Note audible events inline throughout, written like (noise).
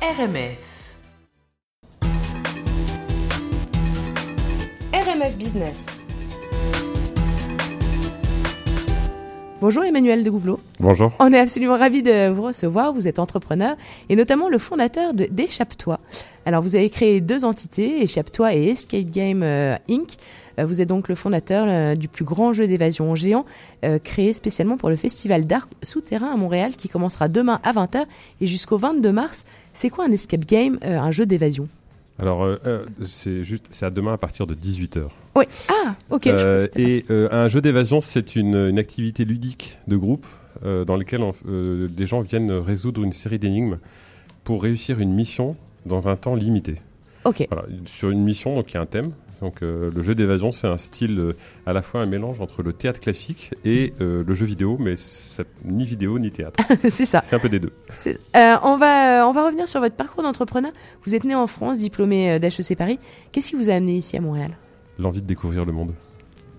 RMF Business. Bonjour Emmanuel de Gouvello. Bonjour. On est absolument ravis de vous recevoir. Vous êtes entrepreneur et notamment le fondateur d'Échappe-toi. Alors vous avez créé deux entités, Échappe-toi et Escape Game Inc. Vous êtes donc le fondateur du plus grand jeu d'évasion géant créé spécialement pour le Festival d'Art Souterrain à Montréal qui commencera demain à 20h et jusqu'au 22 mars. C'est quoi un Escape Game, un jeu d'évasion ? Alors, c'est à demain à partir de 18h. Oui, ah, ok. Un jeu d'évasion, c'est une activité ludique de groupe dans laquelle des gens viennent résoudre une série d'énigmes pour réussir une mission dans un temps limité. Ok. Voilà, sur une mission, donc il y a un thème. Donc, le jeu d'évasion, c'est un style à la fois un mélange entre le théâtre classique et le jeu vidéo, mais ni vidéo ni théâtre. C'est ça. C'est un peu des deux. On va revenir sur votre parcours d'entrepreneur. Vous êtes né en France, diplômé d'HEC Paris. Qu'est-ce qui vous a amené ici à Montréal ? L'envie de découvrir le monde.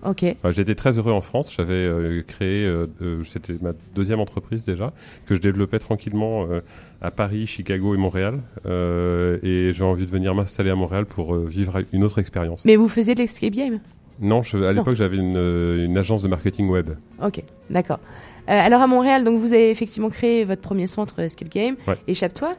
Ok. J'étais très heureux en France. J'avais créé, c'était ma deuxième entreprise déjà, que je développais tranquillement à Paris, Chicago et Montréal. Et j'ai envie de venir m'installer à Montréal pour vivre une autre expérience. Mais vous faisiez de l'escape game ? Non, à l'époque, j'avais une agence de marketing web. Ok, d'accord. Alors à Montréal, donc, vous avez effectivement créé votre premier centre Escape Game, ouais. Échappe-toi.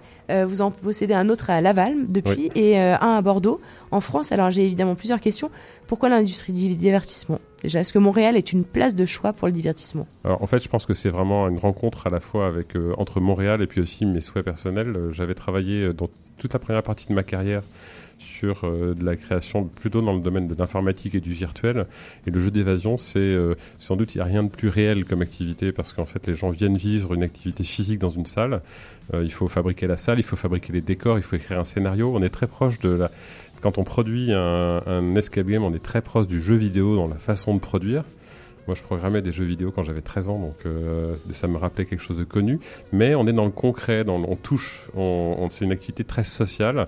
Vous en possédez un autre à Laval depuis, oui. Et un à Bordeaux, en France. Alors j'ai évidemment plusieurs questions. Pourquoi l'industrie du divertissement ? Déjà, est-ce que Montréal est une place de choix pour le divertissement ? Alors en fait, je pense que c'est vraiment une rencontre à la fois avec, entre Montréal et puis aussi mes souhaits personnels. J'avais travaillé dans toute la première partie de ma carrière sur de la création plutôt dans le domaine de l'informatique et du virtuel. Et le jeu d'évasion, c'est sans doute, il n'y a rien de plus réel comme activité parce qu'en fait, les gens viennent vivre une activité physique dans une salle. Il faut fabriquer la salle, il faut fabriquer les décors, il faut écrire un scénario. On est très proche de la... Quand on produit un escape game, on est très proche du jeu vidéo dans la façon de produire. Moi, je programmais des jeux vidéo quand j'avais 13 ans, donc ça me rappelait quelque chose de connu. Mais on est dans le concret, on touche, c'est une activité très sociale.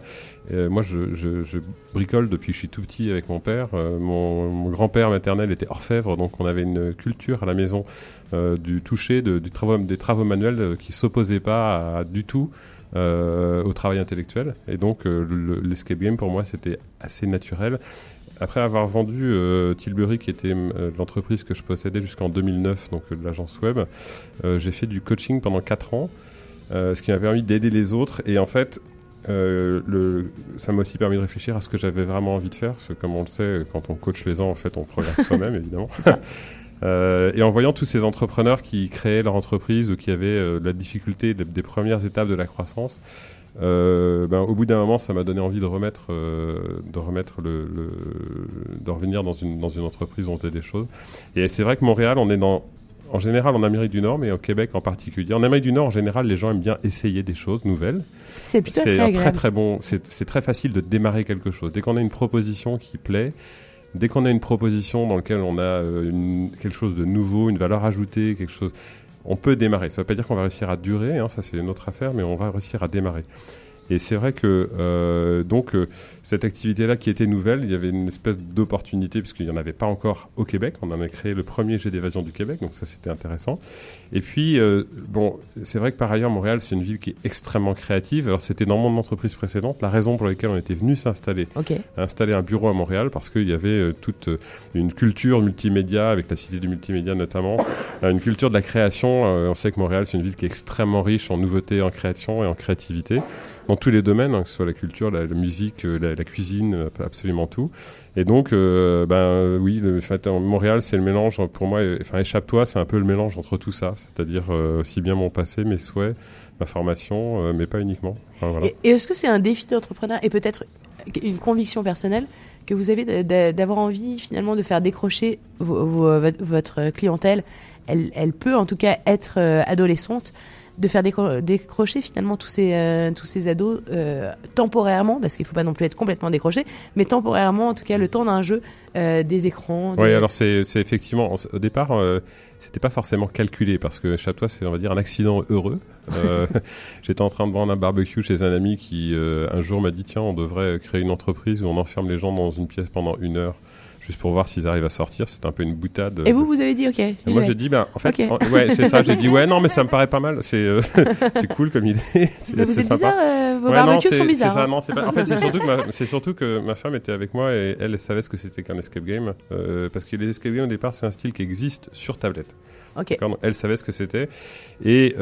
Moi, je bricole depuis que je suis tout petit avec mon père. Mon grand-père maternel était orfèvre, donc on avait une culture à la maison du toucher, des travaux manuels qui ne s'opposaient pas du tout au travail intellectuel. Et donc, l'escape game, pour moi, c'était assez naturel. Après avoir vendu Tilbury, qui était l'entreprise que je possédais jusqu'en 2009, donc l'agence web, j'ai fait du coaching pendant 4 ans, ce qui m'a permis d'aider les autres. Et en fait, ça m'a aussi permis de réfléchir à ce que j'avais vraiment envie de faire. Parce que comme on le sait, quand on coach les gens, en fait, on progresse soi-même, évidemment. C'est ça. (laughs) et en voyant tous ces entrepreneurs qui créaient leur entreprise ou qui avaient la difficulté des premières étapes de la croissance, au bout d'un moment, ça m'a donné envie de revenir dans une entreprise où on faisait des choses. Et c'est vrai que Montréal, on est en général en Amérique du Nord, mais au Québec en particulier. En Amérique du Nord, en général, les gens aiment bien essayer des choses nouvelles. C'est plutôt assez agréable. C'est très facile de démarrer quelque chose. Dès qu'on a une proposition qui plaît, dès qu'on a une proposition dans laquelle on a quelque chose de nouveau, une valeur ajoutée, quelque chose... On peut démarrer. Ça ne veut pas dire qu'on va réussir à durer, ça c'est une autre affaire, mais on va réussir à démarrer. Et c'est vrai que cette activité-là qui était nouvelle, il y avait une espèce d'opportunité, puisqu'il n'y en avait pas encore au Québec. On en a créé le premier jeu d'évasion du Québec, donc ça c'était intéressant. Et puis, c'est vrai que par ailleurs, Montréal, c'est une ville qui est extrêmement créative. Alors c'était dans mon entreprise précédente, la raison pour laquelle on était venu s'installer. Okay. Installer un bureau à Montréal, parce qu'il y avait toute une culture multimédia, avec la cité du multimédia notamment, une culture de la création. On sait que Montréal, c'est une ville qui est extrêmement riche en nouveautés, en création et en créativité. Dans tous les domaines, que ce soit la culture, la musique, la cuisine, absolument tout. Et donc, Montréal, c'est le mélange, pour moi, Échappe-toi, c'est un peu le mélange entre tout ça, c'est-à-dire aussi bien mon passé, mes souhaits, ma formation, mais pas uniquement. Enfin, voilà. Et est-ce que c'est un défi d'entrepreneur et peut-être une conviction personnelle que vous avez d'avoir envie finalement de faire décrocher votre clientèle ? Elle peut en tout cas être adolescente, de faire décrocher finalement tous ces ados temporairement, parce qu'il ne faut pas non plus être complètement décroché, mais temporairement, en tout cas le temps d'un jeu, des écrans. Oui, alors c'est effectivement, au départ, ce n'était pas forcément calculé, parce que Échappe-toi, c'est, on va dire, un accident heureux. J'étais en train de vendre un barbecue chez un ami qui, un jour, m'a dit, tiens, on devrait créer une entreprise où on enferme les gens dans une pièce pendant 1 heure. juste pour voir s'ils arrivent à sortir. C'est un peu une boutade. Et vous avez dit OK. Moi j'ai dit en fait okay. Ouais, c'est ça, j'ai dit ouais non mais ça me paraît pas mal, c'est cool comme idée. Vous êtes bizarre, vos barbecues sont bizarres. C'est ça, non, c'est pas... En fait, c'est surtout que ma femme était avec moi et elle savait ce que c'était qu'un escape game parce que les escape games au départ, c'est un style qui existe sur tablette. Okay. Donc, elle savait ce que c'était et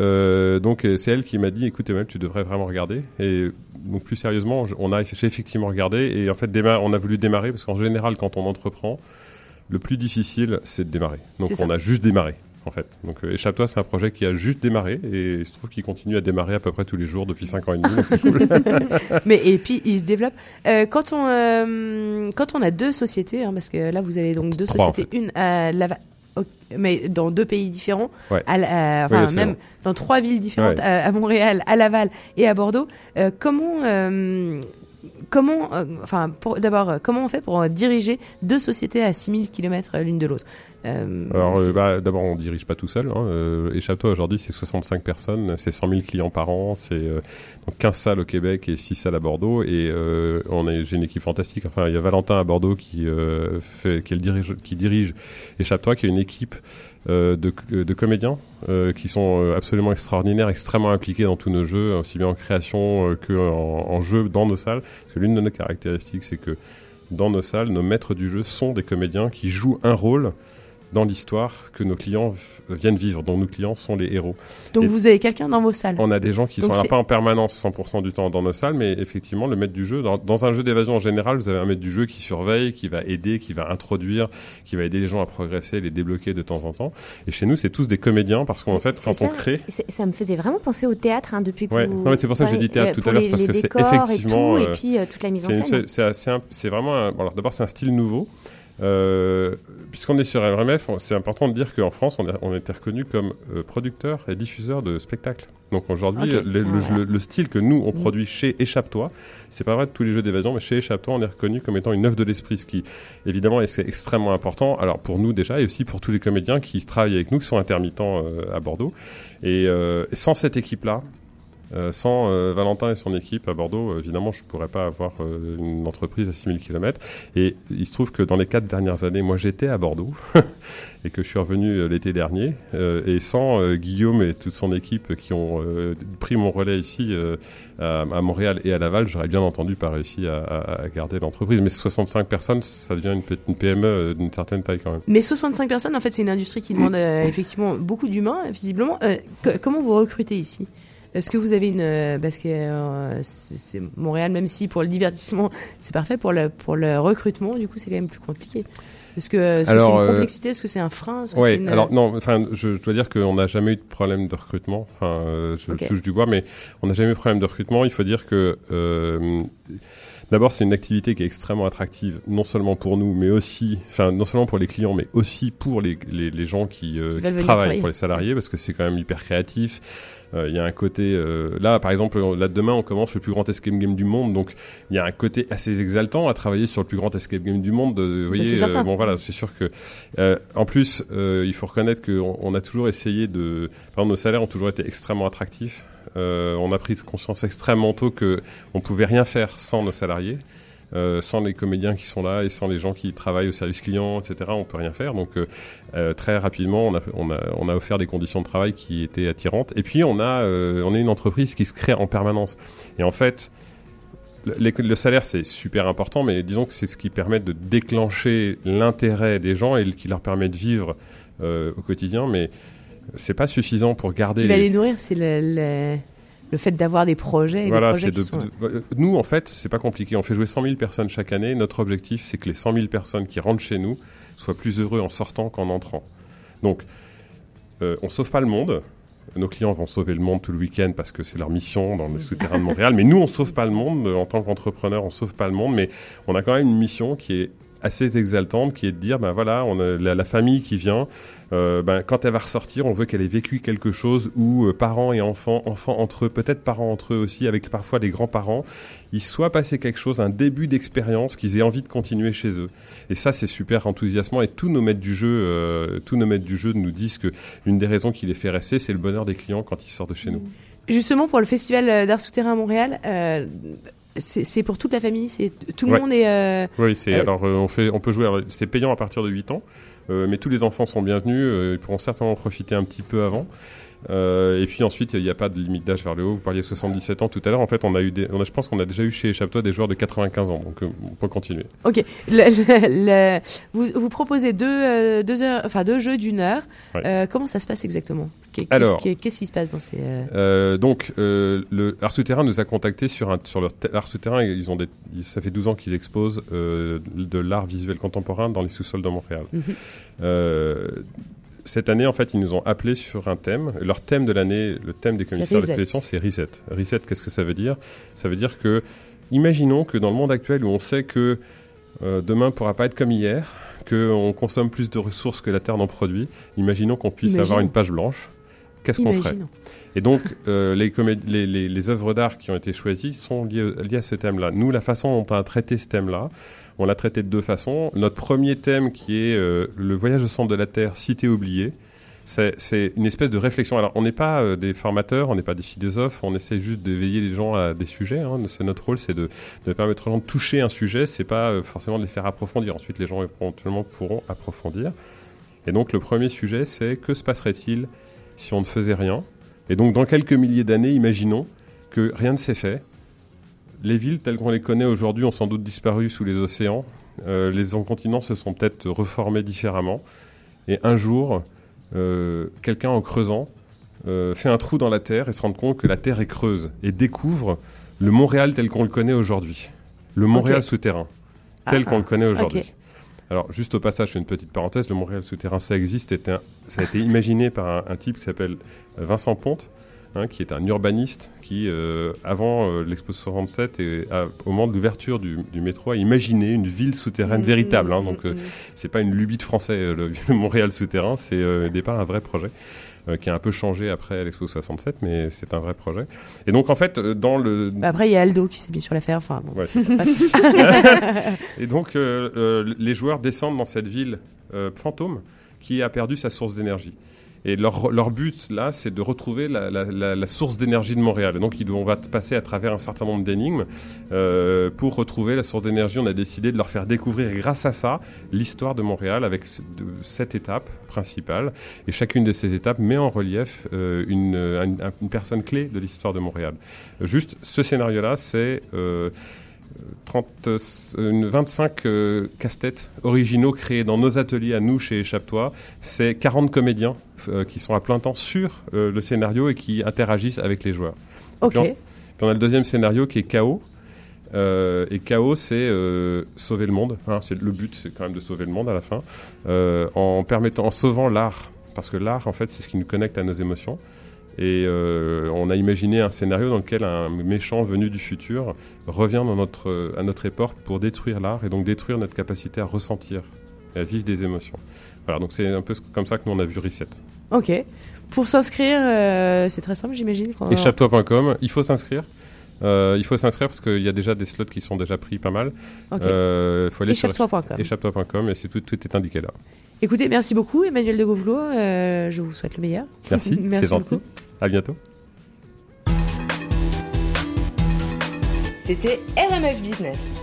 donc c'est elle qui m'a dit écoute Emmanuel, tu devrais vraiment regarder. Et donc plus sérieusement, j'ai effectivement regardé et en fait on a voulu démarrer parce qu'en général quand on entreprend, le plus difficile c'est de démarrer. Donc on a juste démarré en fait. Donc Échappe-toi, c'est un projet qui a juste démarré et il se trouve qu'il continue à démarrer à peu près tous les jours depuis 5 ans et demi, donc c'est cool. Mais et puis il se développe. Quand on a deux sociétés hein, parce que là vous avez donc deux sociétés, en fait. Une à Laval. Okay. Mais dans deux pays différents, ouais. Dans trois villes différentes, ouais. À Montréal, à Laval et à Bordeaux. Comment on fait pour diriger deux sociétés à 6000 km l'une de l'autre? D'abord, on ne dirige pas tout seul. Hein. Échappe-toi, aujourd'hui, c'est 65 personnes, c'est 100 000 clients par an, c'est donc 15 salles au Québec et 6 salles à Bordeaux. Et j'ai une équipe fantastique. Enfin, il y a Valentin à Bordeaux qui dirige Échappe-toi, qui est une équipe de comédiens qui sont absolument extraordinaires, extrêmement impliqués dans tous nos jeux, aussi bien en création qu'en jeu dans nos salles. Parce que l'une de nos caractéristiques, c'est que dans nos salles, nos maîtres du jeu sont des comédiens qui jouent un rôle dans l'histoire que nos clients viennent vivre, dont nos clients sont les héros. Donc vous avez quelqu'un dans vos salles? On a des gens qui sont là, pas en permanence 100% du temps dans nos salles, mais effectivement le maître du jeu, dans un jeu d'évasion en général, vous avez un maître du jeu qui surveille, qui va aider, qui va introduire, qui va aider les gens à progresser, les débloquer de temps en temps. Et chez nous, c'est tous des comédiens, parce qu'en fait, quand on crée... Ça me faisait vraiment penser au théâtre, hein, depuis que ouais. vous... Non, mais c'est pour ça que j'ai dit théâtre tout à l'heure, parce que c'est effectivement... Et puis toute la mise en scène. C'est vraiment... D'abord, c'est un style nouveau. Puisqu'on est sur RMF, c'est important de dire qu'en France, on a été reconnu comme producteur et diffuseur de spectacles. Donc aujourd'hui, okay. le style que nous, on produit chez Échappe-toi, c'est pas vrai de tous les jeux d'évasion, mais chez Échappe-toi, on est reconnu comme étant une œuvre de l'esprit, ce qui, évidemment, c'est extrêmement important. Alors pour nous déjà, et aussi pour tous les comédiens qui travaillent avec nous, qui sont intermittents à Bordeaux. Et sans cette équipe-là, sans Valentin et son équipe à Bordeaux, évidemment, je ne pourrais pas avoir une entreprise à 6000 km. Et il se trouve que dans les 4 dernières années, moi, j'étais à Bordeaux et que je suis revenu l'été dernier. Et sans Guillaume et toute son équipe qui ont pris mon relais ici à Montréal et à Laval, j'aurais bien entendu pas réussi à garder l'entreprise. Mais 65 personnes, ça devient une PME d'une certaine taille quand même. Mais 65 personnes, en fait, c'est une industrie qui demande effectivement beaucoup d'humains, visiblement. Comment vous recrutez ici ? Est-ce que vous avez parce que c'est Montréal, même si pour le divertissement c'est parfait, pour le recrutement du coup c'est quand même plus compliqué. Est-ce que c'est une complexité, est-ce que c'est un frein, est-ce que c'est une... Alors non, enfin je dois dire qu'on n'a jamais eu de problème de recrutement. Enfin je touche du bois, mais on n'a jamais eu de problème de recrutement. Il faut dire que d'abord c'est une activité qui est extrêmement attractive, non seulement pour nous, mais aussi, enfin non seulement pour les clients, mais aussi pour les gens qui travaillent, pour les salariés, parce que c'est quand même hyper créatif. Il y a un côté là par exemple demain on commence le plus grand escape game du monde, donc il y a un côté assez exaltant à travailler sur le plus grand escape game du monde. Vous voyez, c'est sûr que en plus il faut reconnaître qu'on a toujours essayé de, par exemple, nos salaires ont toujours été extrêmement attractifs. On a pris conscience extrêmement tôt qu'on pouvait rien faire sans nos salariés. Sans les comédiens qui sont là et sans les gens qui travaillent au service client, etc., on peut rien faire. Donc très rapidement, on a offert des conditions de travail qui étaient attirantes. Et puis on est une entreprise qui se crée en permanence. Et en fait, le salaire c'est super important, mais disons que c'est ce qui permet de déclencher l'intérêt des gens et qui leur permet de vivre au quotidien. Mais c'est pas suffisant pour garder. Ce qui va les nourrir, c'est le fait d'avoir des projets. Nous, en fait, c'est pas compliqué. On fait jouer 100 000 personnes chaque année. Notre objectif, c'est que les 100 000 personnes qui rentrent chez nous soient plus heureux en sortant qu'en entrant. Donc, on sauve pas le monde. Nos clients vont sauver le monde tout le week-end parce que c'est leur mission dans le souterrain de Montréal. Mais nous, on sauve pas le monde. En tant qu'entrepreneur, on sauve pas le monde. Mais on a quand même une mission qui est assez exaltante, qui est de dire, on a la famille qui vient, quand elle va ressortir, on veut qu'elle ait vécu quelque chose où parents et enfants entre eux, peut-être parents entre eux aussi, avec parfois des grands-parents, il soit passé quelque chose, un début d'expérience qu'ils aient envie de continuer chez eux. Et ça, c'est super enthousiasmant. Et tous nos maîtres du jeu nous disent que l'une des raisons qui les fait rester, c'est le bonheur des clients quand ils sortent de chez nous. Justement, pour le Festival d'Art Souterrain à Montréal, c'est pour toute la famille, c'est tout le monde est. Oui, c'est alors on peut jouer. C'est payant à partir de 8 ans, mais tous les enfants sont bienvenus. Ils pourront certainement en profiter un petit peu avant. Et puis ensuite, il n'y a pas de limite d'âge vers le haut. Vous parliez 77 ans tout à l'heure. En fait, on a eu je pense qu'on a déjà eu chez Échappe-toi des joueurs de 95 ans. Donc, on peut continuer. Ok. Vous proposez deux jeux d'une heure. Ouais. Comment ça se passe exactement ? Qu'est-ce qui se passe dans ces... Donc, Art Souterrain nous a contactés sur leur Art Souterrain. Ça fait 12 ans qu'ils exposent de l'art visuel contemporain dans les sous-sols de Montréal. Mm-hmm. Cette année, en fait, ils nous ont appelés sur un thème. Leur thème de l'année, le thème des commissaires d'exposition, c'est Reset. Reset, qu'est-ce que ça veut dire ? Ça veut dire que, imaginons que dans le monde actuel où on sait que demain ne pourra pas être comme hier, qu'on consomme plus de ressources que la Terre n'en produit, imaginons qu'on puisse avoir une page blanche. Qu'est-ce qu'on ferait ? Et donc, les œuvres d'art qui ont été choisies sont liées à ce thème-là. Nous, la façon dont on a traité ce thème-là, on l'a traité de deux façons. Notre premier thème, qui est le voyage au centre de la Terre, cité oubliée, c'est une espèce de réflexion. Alors, on n'est pas des formateurs, on n'est pas des philosophes, on essaie juste d'éveiller les gens à des sujets. Hein. C'est notre rôle, c'est de permettre aux gens de toucher un sujet, c'est pas forcément de les faire approfondir. Ensuite, les gens éventuellement pourront approfondir. Et donc, le premier sujet, c'est que se passerait-il si on ne faisait rien ? Et donc, dans quelques milliers d'années, imaginons que rien ne s'est fait. Les villes telles qu'on les connaît aujourd'hui ont sans doute disparu sous les océans. Les continents se sont peut-être reformés différemment. Et un jour, quelqu'un en creusant fait un trou dans la Terre et se rend compte que la Terre est creuse et découvre le Montréal tel qu'on le connaît aujourd'hui. Le Montréal souterrain tel qu'on le connaît aujourd'hui. Okay. Alors, juste au passage, je fais une petite parenthèse. Le Montréal souterrain, ça existe. Ça a été imaginé par un type qui s'appelle Vincent Ponte, hein, qui est un urbaniste qui, avant l'Expo 67 et au moment de l'ouverture du métro, a imaginé une ville souterraine véritable. Hein, donc, c'est pas une lubie de Français, le Montréal souterrain. C'est au départ un vrai projet qui a un peu changé après l'Expo 67, mais c'est un vrai projet. Et donc, en fait, dans le... Après, il y a Aldo qui s'est mis sur l'affaire. Enfin, bon. Ouais, et donc, les joueurs descendent dans cette ville fantôme qui a perdu sa source d'énergie. Et leur but, là, c'est de retrouver la source d'énergie de Montréal. Et donc, on va passer à travers un certain nombre d'énigmes pour retrouver la source d'énergie. On a décidé de leur faire découvrir, grâce à ça, l'histoire de Montréal avec 7 étapes principales. Et chacune de ces étapes met en relief une personne clé de l'histoire de Montréal. Juste, ce scénario-là, c'est 25 casse-têtes originaux créés dans nos ateliers à nous chez Échappe-toi. C'est 40 comédiens qui sont à plein temps sur le scénario et qui interagissent avec les joueurs. Ok. Puis on a le deuxième scénario qui est Chaos. Et Chaos, c'est sauver le monde. Enfin, le but, c'est quand même de sauver le monde à la fin. En sauvant l'art. Parce que l'art, en fait, c'est ce qui nous connecte à nos émotions. Et on a imaginé un scénario dans lequel un méchant venu du futur revient à notre époque pour détruire l'art et donc détruire notre capacité à ressentir et à vivre des émotions. Voilà, donc c'est un peu comme ça que nous on a vu Reset. Ok. Pour s'inscrire, c'est très simple, j'imagine. Échappe-toi.com. Il faut s'inscrire. Parce qu'il y a déjà des slots qui sont déjà pris pas mal. Okay. Faut aller Échappe-toi.com. Échappe-toi.com et c'est tout est indiqué là. Écoutez, merci beaucoup Emmanuel de Gouvello. Je vous souhaite le meilleur. Merci c'est gentil. Beaucoup. À bientôt. C'était RMF Business.